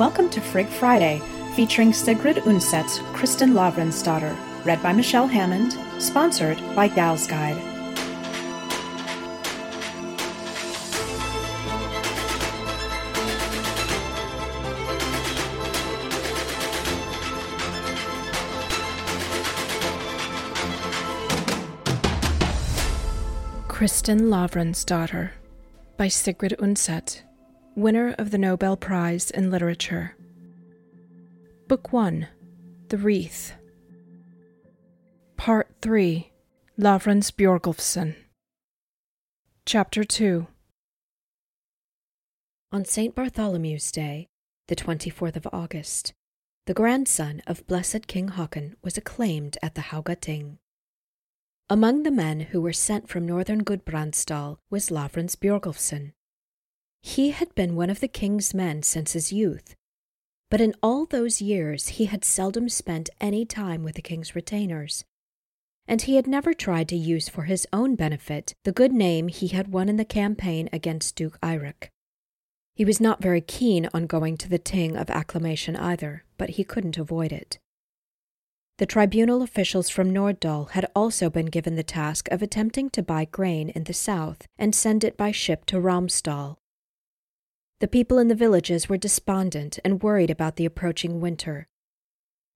Welcome to Frigg Friday, featuring Sigrid Undset's Kristin Lavransdatter, read by Michelle Hammond, sponsored by Gal's Guide. Kristin Lavransdatter by Sigrid Undset, winner of the Nobel Prize in Literature. Book 1, The Wreath. Part 3, Lavrans Bjørgulfsson. Chapter 2. On St. Bartholomew's Day, the 24th of August, the grandson of blessed King Håkon was acclaimed at the Haugating. Among the men who were sent from northern Gudbrandsdal was Lavrans Bjørgulfsson. He had been one of the king's men since his youth, but in all those years he had seldom spent any time with the king's retainers, and he had never tried to use for his own benefit the good name he had won in the campaign against Duke Eirik. He was not very keen on going to the Ting of Acclamation either, but he couldn't avoid it. The tribunal officials from Nordal had also been given the task of attempting to buy grain in the south and send it by ship to Ramstal. The people in the villages were despondent and worried about the approaching winter.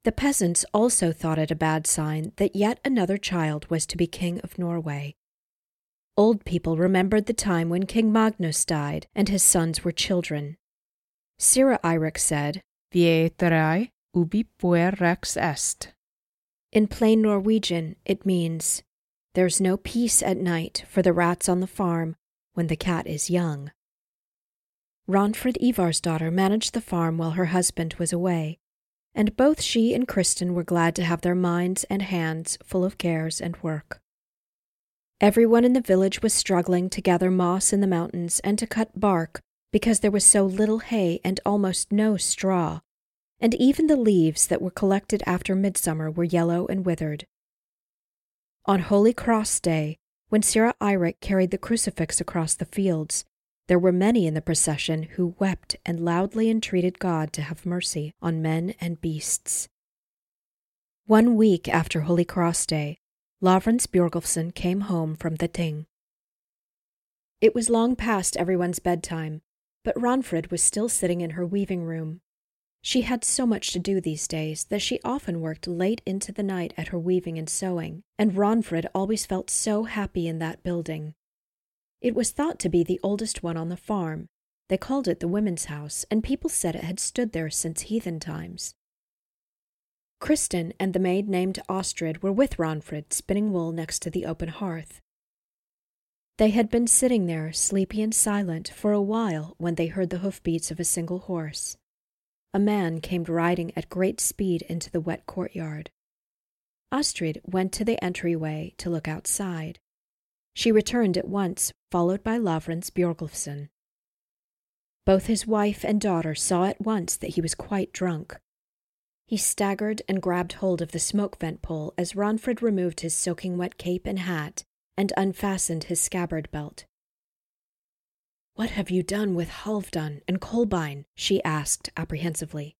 The peasants also thought it a bad sign that yet another child was to be king of Norway. Old people remembered the time when King Magnus died and his sons were children. Sira Eirik said, Vietrai ubi puer rex est. In plain Norwegian, it means, there's no peace at night for the rats on the farm when the cat is young. Ragnfrid Ivarsdatter managed the farm while her husband was away, and both she and Kristin were glad to have their minds and hands full of cares and work. Everyone in the village was struggling to gather moss in the mountains and to cut bark because there was so little hay and almost no straw, and even the leaves that were collected after midsummer were yellow and withered. On Holy Cross Day, when Sira Eirik carried the crucifix across the fields, there were many in the procession who wept and loudly entreated God to have mercy on men and beasts. 1 week after Holy Cross Day, Lavrans Bjørgulfsson came home from the Ting. It was long past everyone's bedtime, but Ronfred was still sitting in her weaving room. She had so much to do these days that she often worked late into the night at her weaving and sewing, and Ronfred always felt so happy in that building. It was thought to be the oldest one on the farm. They called it the women's house, and people said it had stood there since heathen times. Kristin and the maid named Astrid were with Ronfred, spinning wool next to the open hearth. They had been sitting there, sleepy and silent, for a while when they heard the hoofbeats of a single horse. A man came riding at great speed into the wet courtyard. Astrid went to the entryway to look outside. She returned at once, followed by Lavrans Bjørgulfsson. Both his wife and daughter saw at once that he was quite drunk. He staggered and grabbed hold of the smoke vent pole as Ronfred removed his soaking wet cape and hat and unfastened his scabbard belt. "What have you done with Halvdan and Kolbein?" she asked apprehensively.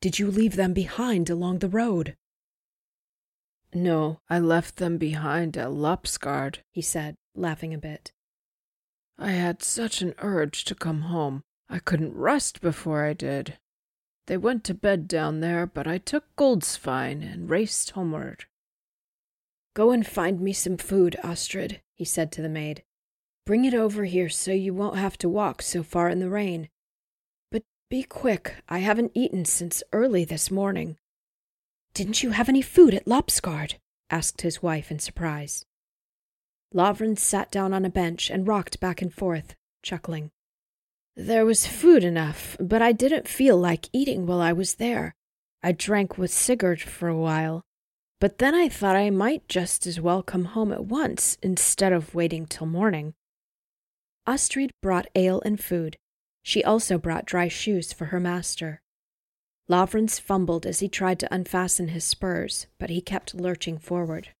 "Did you leave them behind along the road?" "No, I left them behind at Lopsgard," he said, laughing a bit. "I had such an urge to come home. I couldn't rest before I did. They went to bed down there, but I took Goldsfine and raced homeward." "Go and find me some food, Astrid," he said to the maid. "Bring it over here so you won't have to walk so far in the rain. But be quick, I haven't eaten since early this morning." "Didn't you have any food at Lopsgard?" asked his wife in surprise. Lavrans sat down on a bench and rocked back and forth, chuckling. "There was food enough, but I didn't feel like eating while I was there. I drank with Sigurd for a while. But then I thought I might just as well come home at once instead of waiting till morning." Astrid brought ale and food. She also brought dry shoes for her master. Lavrans fumbled as he tried to unfasten his spurs, but he kept lurching forward.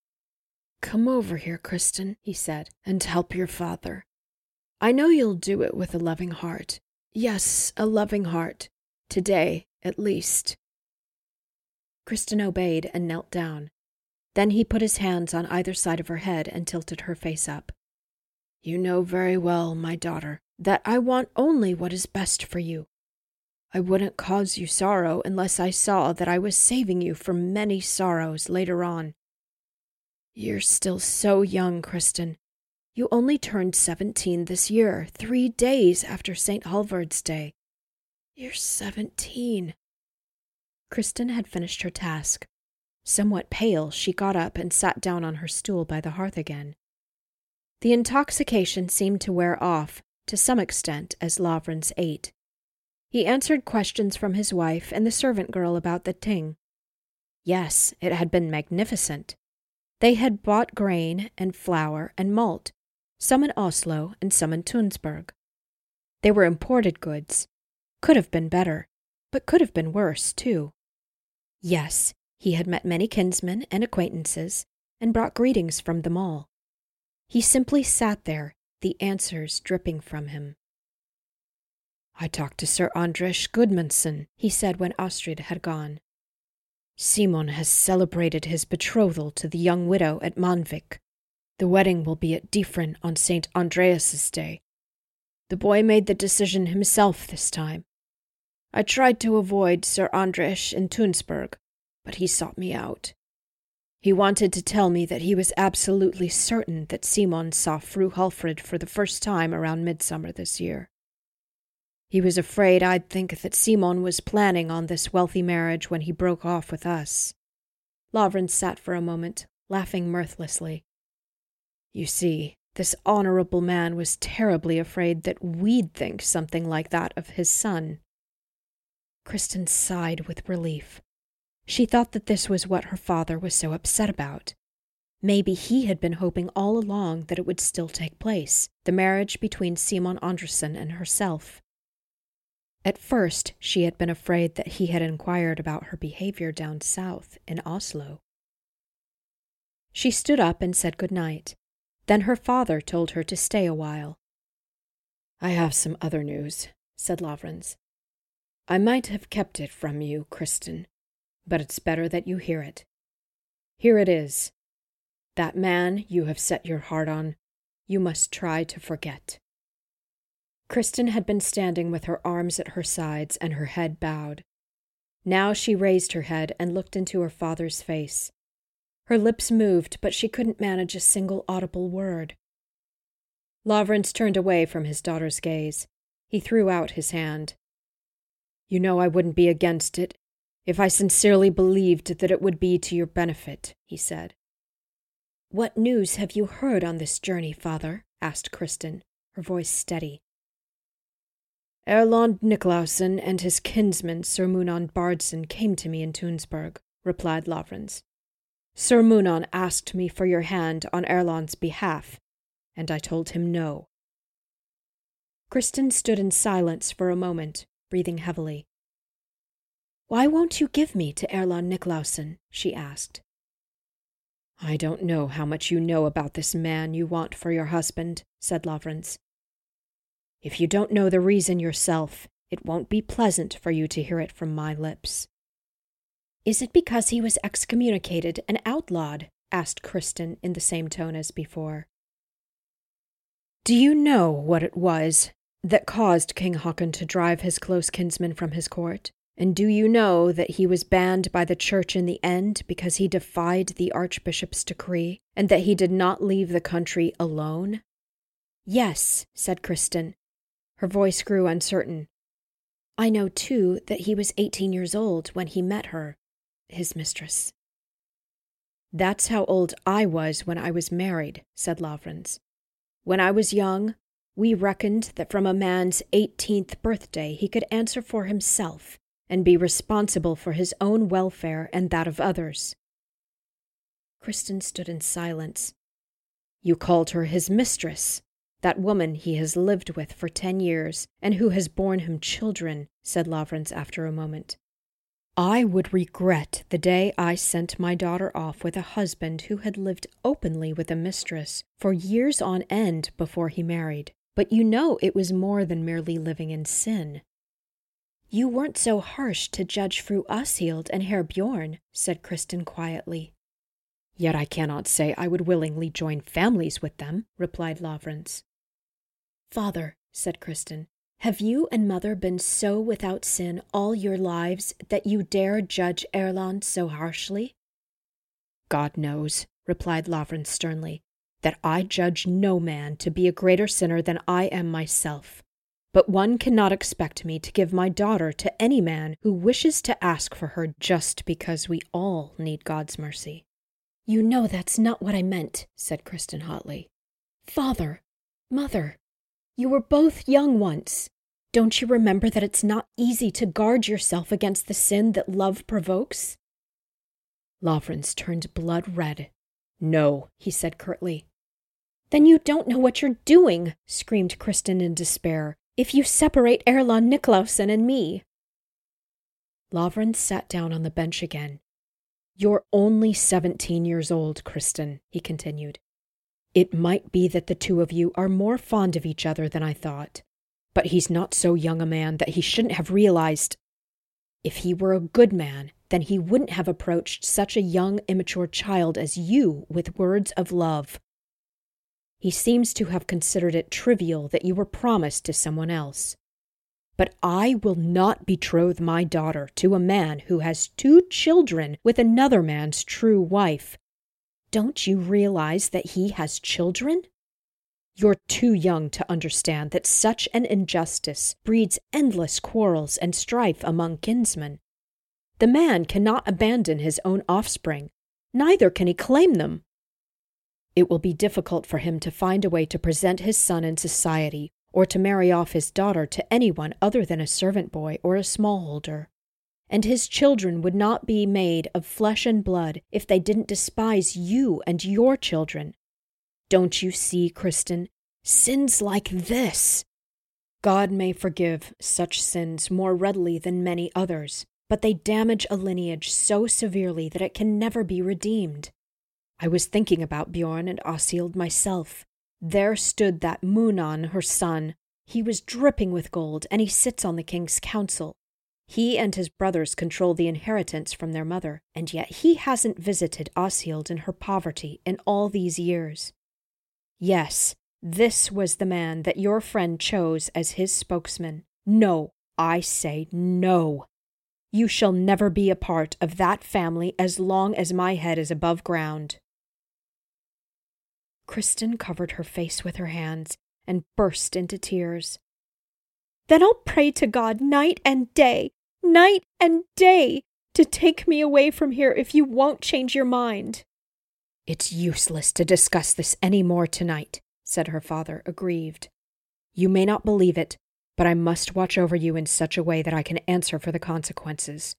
"Come over here, Kristin," he said, "and help your father. I know you'll do it with a loving heart. Yes, a loving heart. Today, at least." Kristin obeyed and knelt down. Then he put his hands on either side of her head and tilted her face up. "You know very well, my daughter, that I want only what is best for you. I wouldn't cause you sorrow unless I saw that I was saving you from many sorrows later on. You're still so young, Kristin. You only turned 17 this year, 3 days after St. Halvard's Day. You're 17. Kristin had finished her task. Somewhat pale, she got up and sat down on her stool by the hearth again. The intoxication seemed to wear off, to some extent, as Lavrans ate. He answered questions from his wife and the servant girl about the ting. Yes, it had been magnificent. They had bought grain and flour and malt, some in Oslo and some in Tunsberg. They were imported goods. Could have been better, but could have been worse, too. Yes, he had met many kinsmen and acquaintances, and brought greetings from them all. He simply sat there, the answers dripping from him. "I talked to Sir Andres Gudmundsson," he said when Astrid had gone. "Simon has celebrated his betrothal to the young widow at Manvik. The wedding will be at Difrin on St. Andreas's Day. The boy made the decision himself this time. I tried to avoid Sir Andres in Tunsberg, but he sought me out. He wanted to tell me that he was absolutely certain that Simon saw Fru Hallfrid for the first time around midsummer this year. He was afraid I'd think that Simon was planning on this wealthy marriage when he broke off with us." Lavrans sat for a moment, laughing mirthlessly. "You see, this honorable man was terribly afraid that we'd think something like that of his son." Kristin sighed with relief. She thought that this was what her father was so upset about. Maybe he had been hoping all along that it would still take place, the marriage between Simon Andresen and herself. At first, she had been afraid that he had inquired about her behavior down south in Oslo. She stood up and said good night. Then her father told her to stay a while. "I have some other news," said Lavrans. "I might have kept it from you, Kristin, but it's better that you hear it. Here it is. That man you have set your heart on, you must try to forget." Kristin had been standing with her arms at her sides and her head bowed. Now she raised her head and looked into her father's face. Her lips moved, but she couldn't manage a single audible word. Lavrans turned away from his daughter's gaze. He threw out his hand. "You know I wouldn't be against it, if I sincerely believed that it would be to your benefit," he said. "What news have you heard on this journey, father?" asked Kristin, her voice steady. "Erlend Nikulaussøn and his kinsman Sir Munon Bardson came to me in Tunsberg," replied Lavrans. "Sir Munon asked me for your hand on Erlend's behalf, and I told him no." Kristin stood in silence for a moment, breathing heavily. "Why won't you give me to Erlend Nikulaussøn?" she asked. "I don't know how much you know about this man you want for your husband," said Lavrans. "If you don't know the reason yourself, it won't be pleasant for you to hear it from my lips." "Is it because he was excommunicated and outlawed?" asked Kristin in the same tone as before. "Do you know what it was that caused King Håkon to drive his close kinsman from his court? And do you know that he was banned by the church in the end because he defied the archbishop's decree, and that he did not leave the country alone?" "Yes," said Kristin. Her voice grew uncertain. "I know, too, that he was 18 years old when he met her, his mistress." "That's how old I was when I was married," said Lavrans. "When I was young, we reckoned that from a man's 18th birthday he could answer for himself and be responsible for his own welfare and that of others." Kristin stood in silence. "You called her his mistress, that woman he has lived with for 10 years, and who has borne him children," said Lavrans after a moment. "I would regret the day I sent my daughter off with a husband who had lived openly with a mistress for years on end before he married. But you know it was more than merely living in sin. You weren't so harsh to judge Fru Ashild and Herr Bjorn, said Kristin quietly. Yet I cannot say I would willingly join families with them, replied Lavrans. Father, said Kristin, have you and mother been so without sin all your lives that you dare judge Erlend so harshly? God knows, replied Lavrans sternly, that I judge no man to be a greater sinner than I am myself. But one cannot expect me to give my daughter to any man who wishes to ask for her just because we all need God's mercy. You know that's not what I meant, said Kristin hotly. Father, mother, you were both young once. Don't you remember that it's not easy to guard yourself against the sin that love provokes? Lavrans turned blood red. No, he said curtly. Then you don't know what you're doing, screamed Kristin in despair, if you separate Erlend Nikulaussøn and me. Lavrans sat down on the bench again. You're only 17 years old, Kristin, he continued. It might be that the two of you are more fond of each other than I thought, but he's not so young a man that he shouldn't have realized. If he were a good man, then he wouldn't have approached such a young, immature child as you with words of love. He seems to have considered it trivial that you were promised to someone else. But I will not betroth my daughter to a man who has 2 children with another man's true wife. Don't you realize that he has children? You're too young to understand that such an injustice breeds endless quarrels and strife among kinsmen. The man cannot abandon his own offspring, neither can he claim them. It will be difficult for him to find a way to present his son in society, or to marry off his daughter to anyone other than a servant boy or a smallholder. And his children would not be made of flesh and blood if they didn't despise you and your children. Don't you see, Kristin? Sins like this! God may forgive such sins more readily than many others, but they damage a lineage so severely that it can never be redeemed. I was thinking about Bjorn and Ashild myself. There stood that Munan, her son. He was dripping with gold, and he sits on the king's council. He and his brothers control the inheritance from their mother, and yet he hasn't visited Ashild in her poverty in all these years. Yes, this was the man that your friend chose as his spokesman. No, I say no. You shall never be a part of that family as long as my head is above ground. Kristin covered her face with her hands and burst into tears. Then I'll pray to God night and day, to take me away from here if you won't change your mind. It's useless to discuss this any more tonight, said her father, aggrieved. You may not believe it, but I must watch over you in such a way that I can answer for the consequences.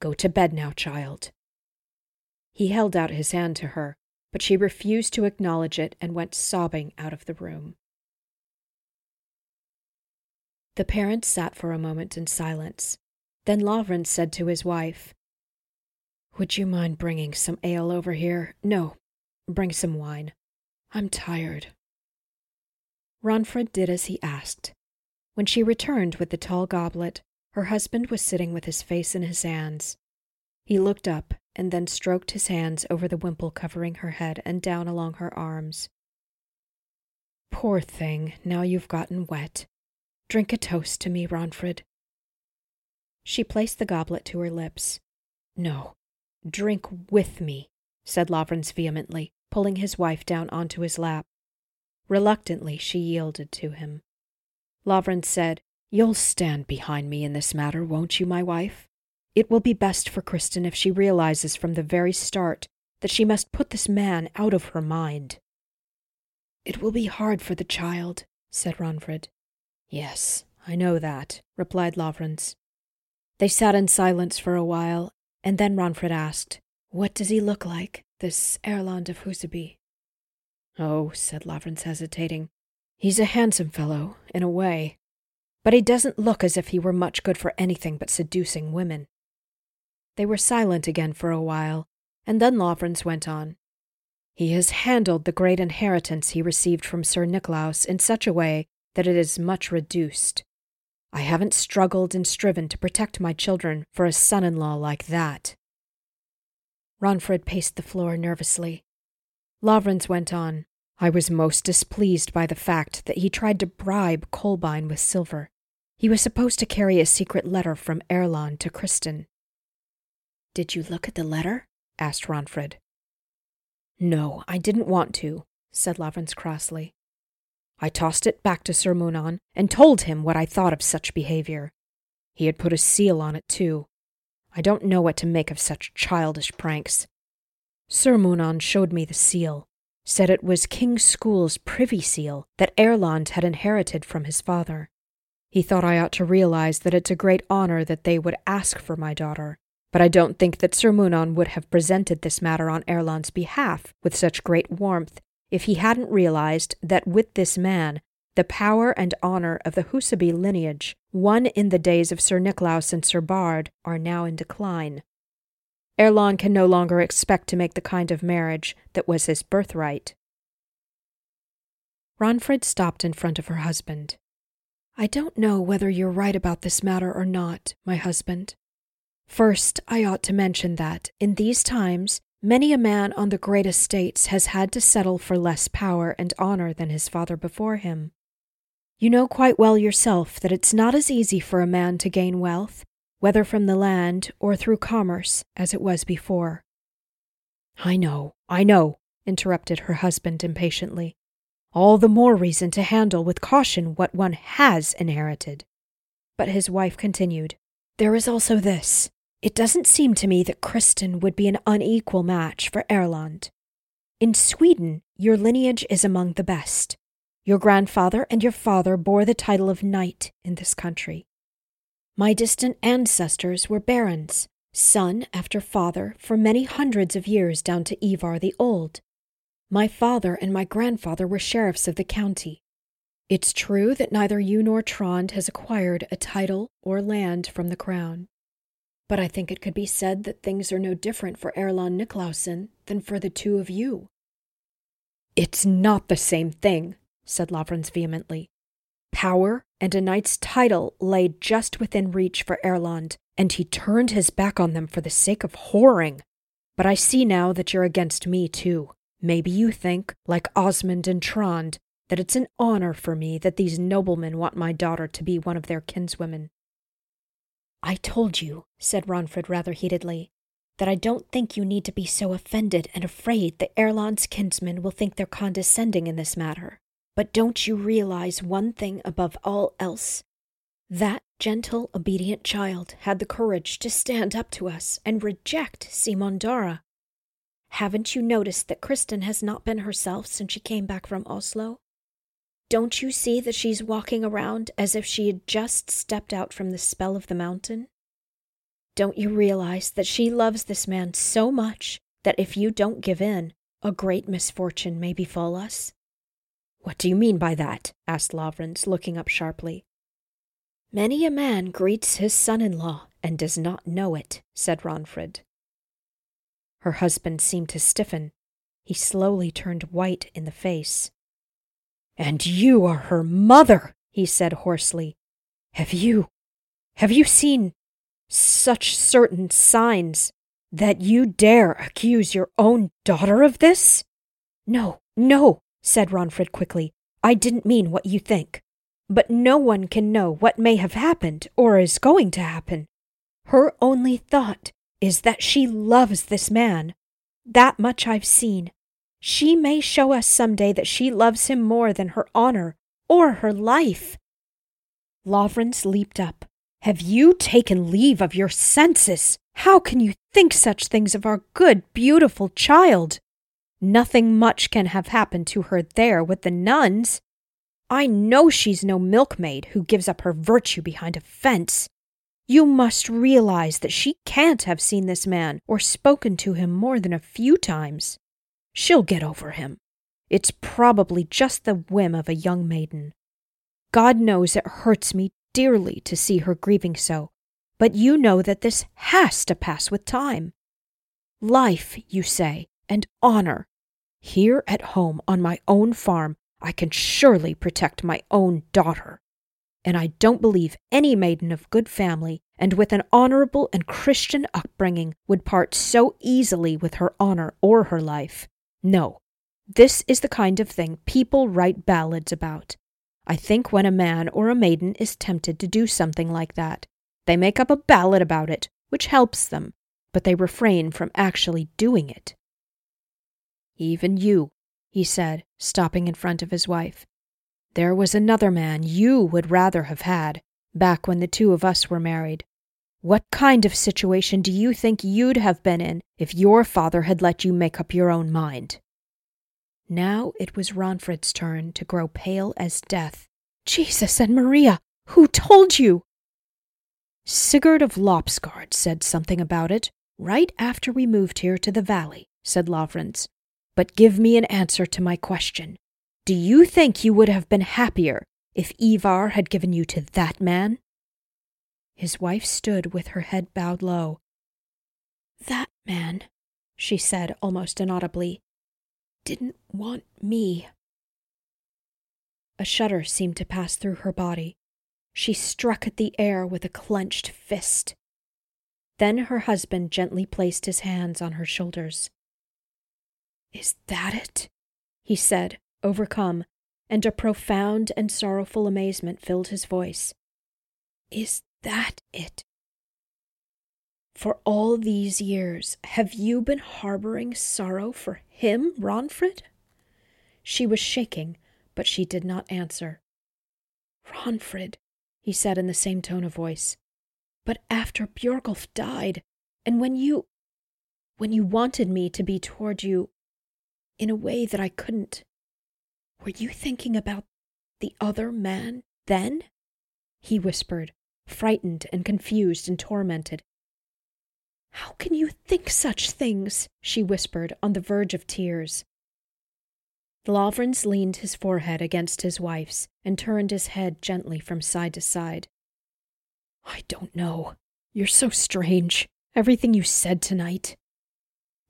Go to bed now, child. He held out his hand to her, but she refused to acknowledge it and went sobbing out of the room. The parents sat for a moment in silence. Then Lavrans said to his wife, Would you mind bringing some ale over here? No, bring some wine. I'm tired. Ronfred did as he asked. When she returned with the tall goblet, her husband was sitting with his face in his hands. He looked up and then stroked his hands over the wimple covering her head and down along her arms. Poor thing, now you've gotten wet. Drink a toast to me, Ronfred. She placed the goblet to her lips. No, drink with me, said Lavrans vehemently, pulling his wife down onto his lap. Reluctantly, she yielded to him. Lavrans said, You'll stand behind me in this matter, won't you, my wife? It will be best for Kristin if she realizes from the very start that she must put this man out of her mind. It will be hard for the child, said Ronfred. Yes, I know that, replied Lavrans. They sat in silence for a while, and then Ronfred asked, What does he look like, this Erlend of Husaby? Oh, said Lavrans, hesitating, he's a handsome fellow, in a way, but he doesn't look as if he were much good for anything but seducing women. They were silent again for a while, and then Lavrans went on. He has handled the great inheritance he received from Sir Niklaus in such a way that it is much reduced. I haven't struggled and striven to protect my children for a son-in-law like that." Ronfred paced the floor nervously. Lavrans went on. "I was most displeased by the fact that he tried to bribe Kolbein with silver. He was supposed to carry a secret letter from Erlend to Kristin." "Did you look at the letter?" asked Ronfred. "No, I didn't want to," said Lavrans crossly. "I tossed it back to Sir Munan and told him what I thought of such behavior. He had put a seal on it, too. I don't know what to make of such childish pranks. Sir Munan showed me the seal, said it was King School's privy seal that Erlend had inherited from his father. He thought I ought to realize that it's a great honor that they would ask for my daughter, but I don't think that Sir Munan would have presented this matter on Erland's behalf with such great warmth if he hadn't realized that with this man, the power and honor of the Husaby lineage, won in the days of Sir Niklaus and Sir Bard, are now in decline. Erlend can no longer expect to make the kind of marriage that was his birthright." Ronfred stopped in front of her husband. "I don't know whether you're right about this matter or not, my husband. First, I ought to mention that, in these times, many a man on the great estates has had to settle for less power and honor than his father before him. You know quite well yourself that it's not as easy for a man to gain wealth, whether from the land or through commerce, as it was before." I know, interrupted her husband impatiently. "All the more reason to handle with caution what one has inherited." But his wife continued, "There is also this. It doesn't seem to me that Kristin would be an unequal match for Erlend. In Sweden, your lineage is among the best. Your grandfather and your father bore the title of knight in this country. My distant ancestors were barons, son after father, for many hundreds of years down to Ivar the Old. My father and my grandfather were sheriffs of the county. It's true that neither you nor Trond has acquired a title or land from the crown. But I think it could be said that things are no different for Erlend Nikulaussøn than for the two of you." "It's not the same thing," said Lavrans vehemently. "Power and a knight's title lay just within reach for Erlend, and he turned his back on them for the sake of whoring. But I see now that you're against me, too. Maybe you think, like Osmond and Trond, that it's an honor for me that these noblemen want my daughter to be one of their kinswomen." "I told you," said Ronfred rather heatedly, "that I don't think you need to be so offended and afraid that Erland's kinsmen will think they're condescending in this matter. But don't you realize one thing above all else? That gentle, obedient child had the courage to stand up to us and reject Simon Dara. Haven't you noticed that Kristin has not been herself since she came back from Oslo? Don't you see that she's walking around as if she had just stepped out from the spell of the mountain? Don't you realize that she loves this man so much that if you don't give in, a great misfortune may befall us?" "What do you mean by that?" asked Lavrans, looking up sharply. "Many a man greets his son-in-law and does not know it," said Ronfred. Her husband seemed to stiffen. He slowly turned white in the face. "And you are her mother," he said hoarsely. Have you seen such certain signs that you dare accuse your own daughter of this?" No, said Ronfred quickly. "I didn't mean what you think. But no one can know what may have happened or is going to happen. Her only thought is that she loves this man. That much I've seen. She may show us someday that she loves him more than her honor or her life." Lavrans leaped up. "Have you taken leave of your senses? How can you think such things of our good, beautiful child? Nothing much can have happened to her there with the nuns. I know she's no milkmaid who gives up her virtue behind a fence. You must realize that she can't have seen this man or spoken to him more than a few times. She'll get over him. It's probably just the whim of a young maiden. God knows it hurts me dearly to see her grieving so, but you know that this has to pass with time. Life, you say, and honor. Here at home on my own farm, I can surely protect my own daughter. and I don't believe any maiden of good family and with an honorable and Christian upbringing would part so easily with her honor or her life. No, this is the kind of thing people write ballads about. I think when a man or a maiden is tempted to do something like that, they make up a ballad about it, which helps them, but they refrain from actually doing it. Even you, he said, stopping in front of his wife. There was another man you would rather have had, back when the two of us were married. What kind of situation do you think you'd have been in if your father had let you make up your own mind? Now it was Ronfred's turn to grow pale as death. Jesus and Maria, who told you? Sigurd of Lopsgard said something about it, right after we moved here to the valley, said Lavrans. But give me an answer to my question. Do you think you would have been happier if Ivar had given you to that man? His wife stood with her head bowed low. That man, she said almost inaudibly, didn't want me. A shudder seemed to pass through her body. She struck at the air with a clenched fist. Then her husband gently placed his hands on her shoulders. Is that it? He said, overcome, and a profound and sorrowful amazement filled his voice. Is that it? For all these years, have you been harboring sorrow for him, Ronfred? She was shaking, but she did not answer. Ronfred, he said in the same tone of voice, but after Björgolf died, and when you wanted me to be toward you, in a way that I couldn't. Were you thinking about the other man then? He whispered, frightened and confused and tormented. How can you think such things? She whispered, on the verge of tears. Lavrans leaned his forehead against his wife's and turned his head gently from side to side. I don't know. You're so strange. Everything you said tonight.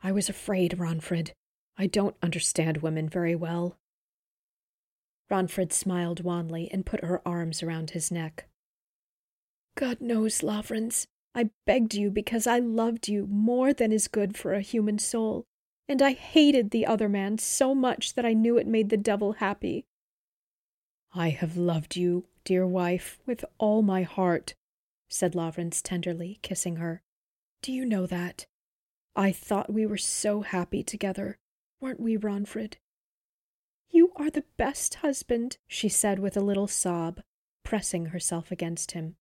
I was afraid, Ronfred. I don't understand women very well. Ronfred smiled wanly and put her arms around his neck. God knows, Lavrans, I begged you because I loved you more than is good for a human soul, and I hated the other man so much that I knew it made the devil happy. I have loved you, dear wife, with all my heart, said Lavrans tenderly, kissing her. Do you know that? I thought we were so happy together. Weren't we, Ronfred? You are the best husband, she said with a little sob, pressing herself against him.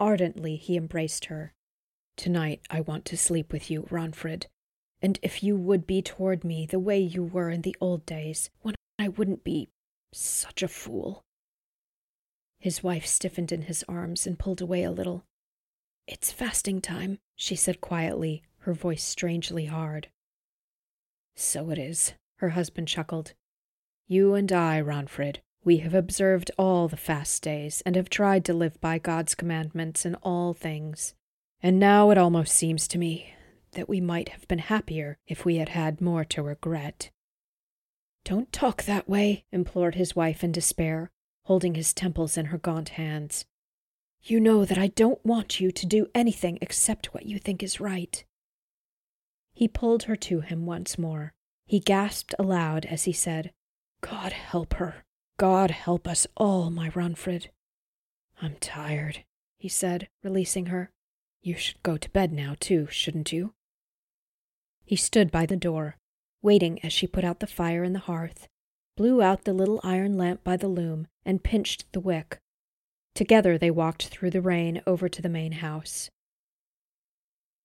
Ardently he embraced her. Tonight I want to sleep with you, Ronfred, and if you would be toward me the way you were in the old days, when I wouldn't be such a fool. His wife stiffened in his arms and pulled away a little. It's fasting time, she said quietly, her voice strangely hard. So it is, her husband chuckled. You and I, Ronfred, we have observed all the fast days and have tried to live by God's commandments in all things. And now it almost seems to me that we might have been happier if we had had more to regret. Don't talk that way, implored his wife in despair, holding his temples in her gaunt hands. You know that I don't want you to do anything except what you think is right. He pulled her to him once more. He gasped aloud as he said, God help her. God help us all, my Ronfred. I'm tired, he said, releasing her. You should go to bed now, too, shouldn't you? He stood by the door, waiting as she put out the fire in the hearth, blew out the little iron lamp by the loom, and pinched the wick. Together they walked through the rain over to the main house.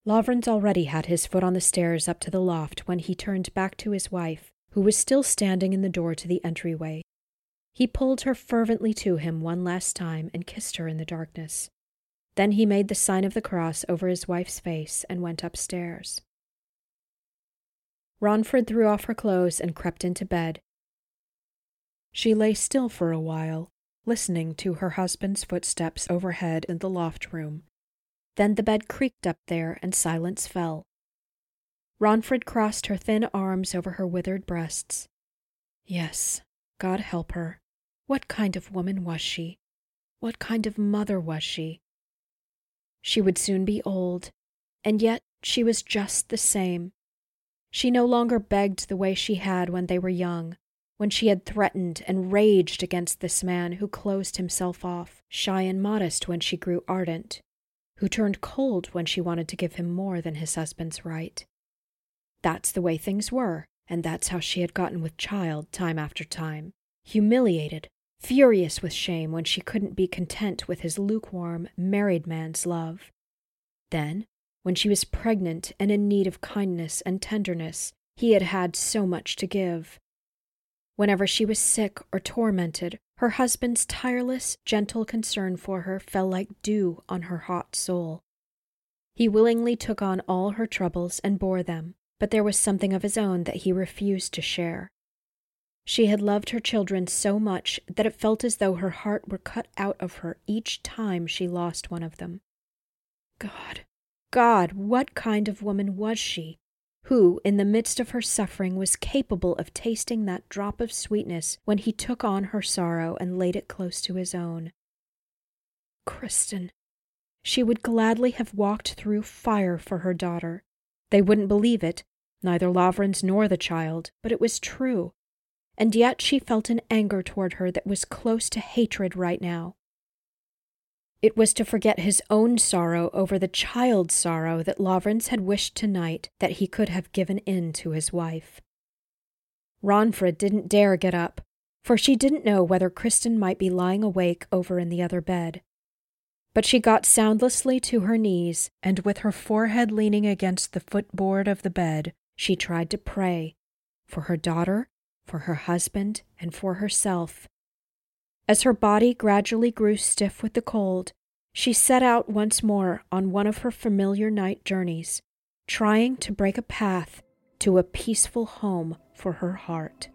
Lavrans already had his foot on the stairs up to the loft when he turned back to his wife, who was still standing in the door to the entryway. He pulled her fervently to him one last time and kissed her in the darkness. Then he made the sign of the cross over his wife's face and went upstairs. Ronfred threw off her clothes and crept into bed. She lay still for a while, listening to her husband's footsteps overhead in the loft room. Then the bed creaked up there, and silence fell. Ronfred crossed her thin arms over her withered breasts. Yes, God help her. What kind of woman was she? What kind of mother was she? She would soon be old, and yet she was just the same. She no longer begged the way she had when they were young, when she had threatened and raged against this man who closed himself off, shy and modest when she grew ardent, who turned cold when she wanted to give him more than his husband's right. That's the way things were, and that's how she had gotten with child time after time, humiliated, furious with shame when she couldn't be content with his lukewarm, married man's love. Then, when she was pregnant and in need of kindness and tenderness, he had had so much to give. Whenever she was sick or tormented, her husband's tireless, gentle concern for her fell like dew on her hot soul. He willingly took on all her troubles and bore them, but there was something of his own that he refused to share. She had loved her children so much that it felt as though her heart were cut out of her each time she lost one of them. God, what kind of woman was she, who, in the midst of her suffering, was capable of tasting that drop of sweetness when he took on her sorrow and laid it close to his own? Kristin. She would gladly have walked through fire for her daughter. They wouldn't believe it, neither Lavrans nor the child, but it was true. And yet she felt an anger toward her that was close to hatred right now. It was to forget his own sorrow over the child's sorrow that Lavrans had wished tonight that he could have given in to his wife. Ronfred didn't dare get up, for she didn't know whether Kristin might be lying awake over in the other bed. But she got soundlessly to her knees, and with her forehead leaning against the footboard of the bed, she tried to pray, for her daughter, for her husband, and for herself. As her body gradually grew stiff with the cold, she set out once more on one of her familiar night journeys, trying to break a path to a peaceful home for her heart.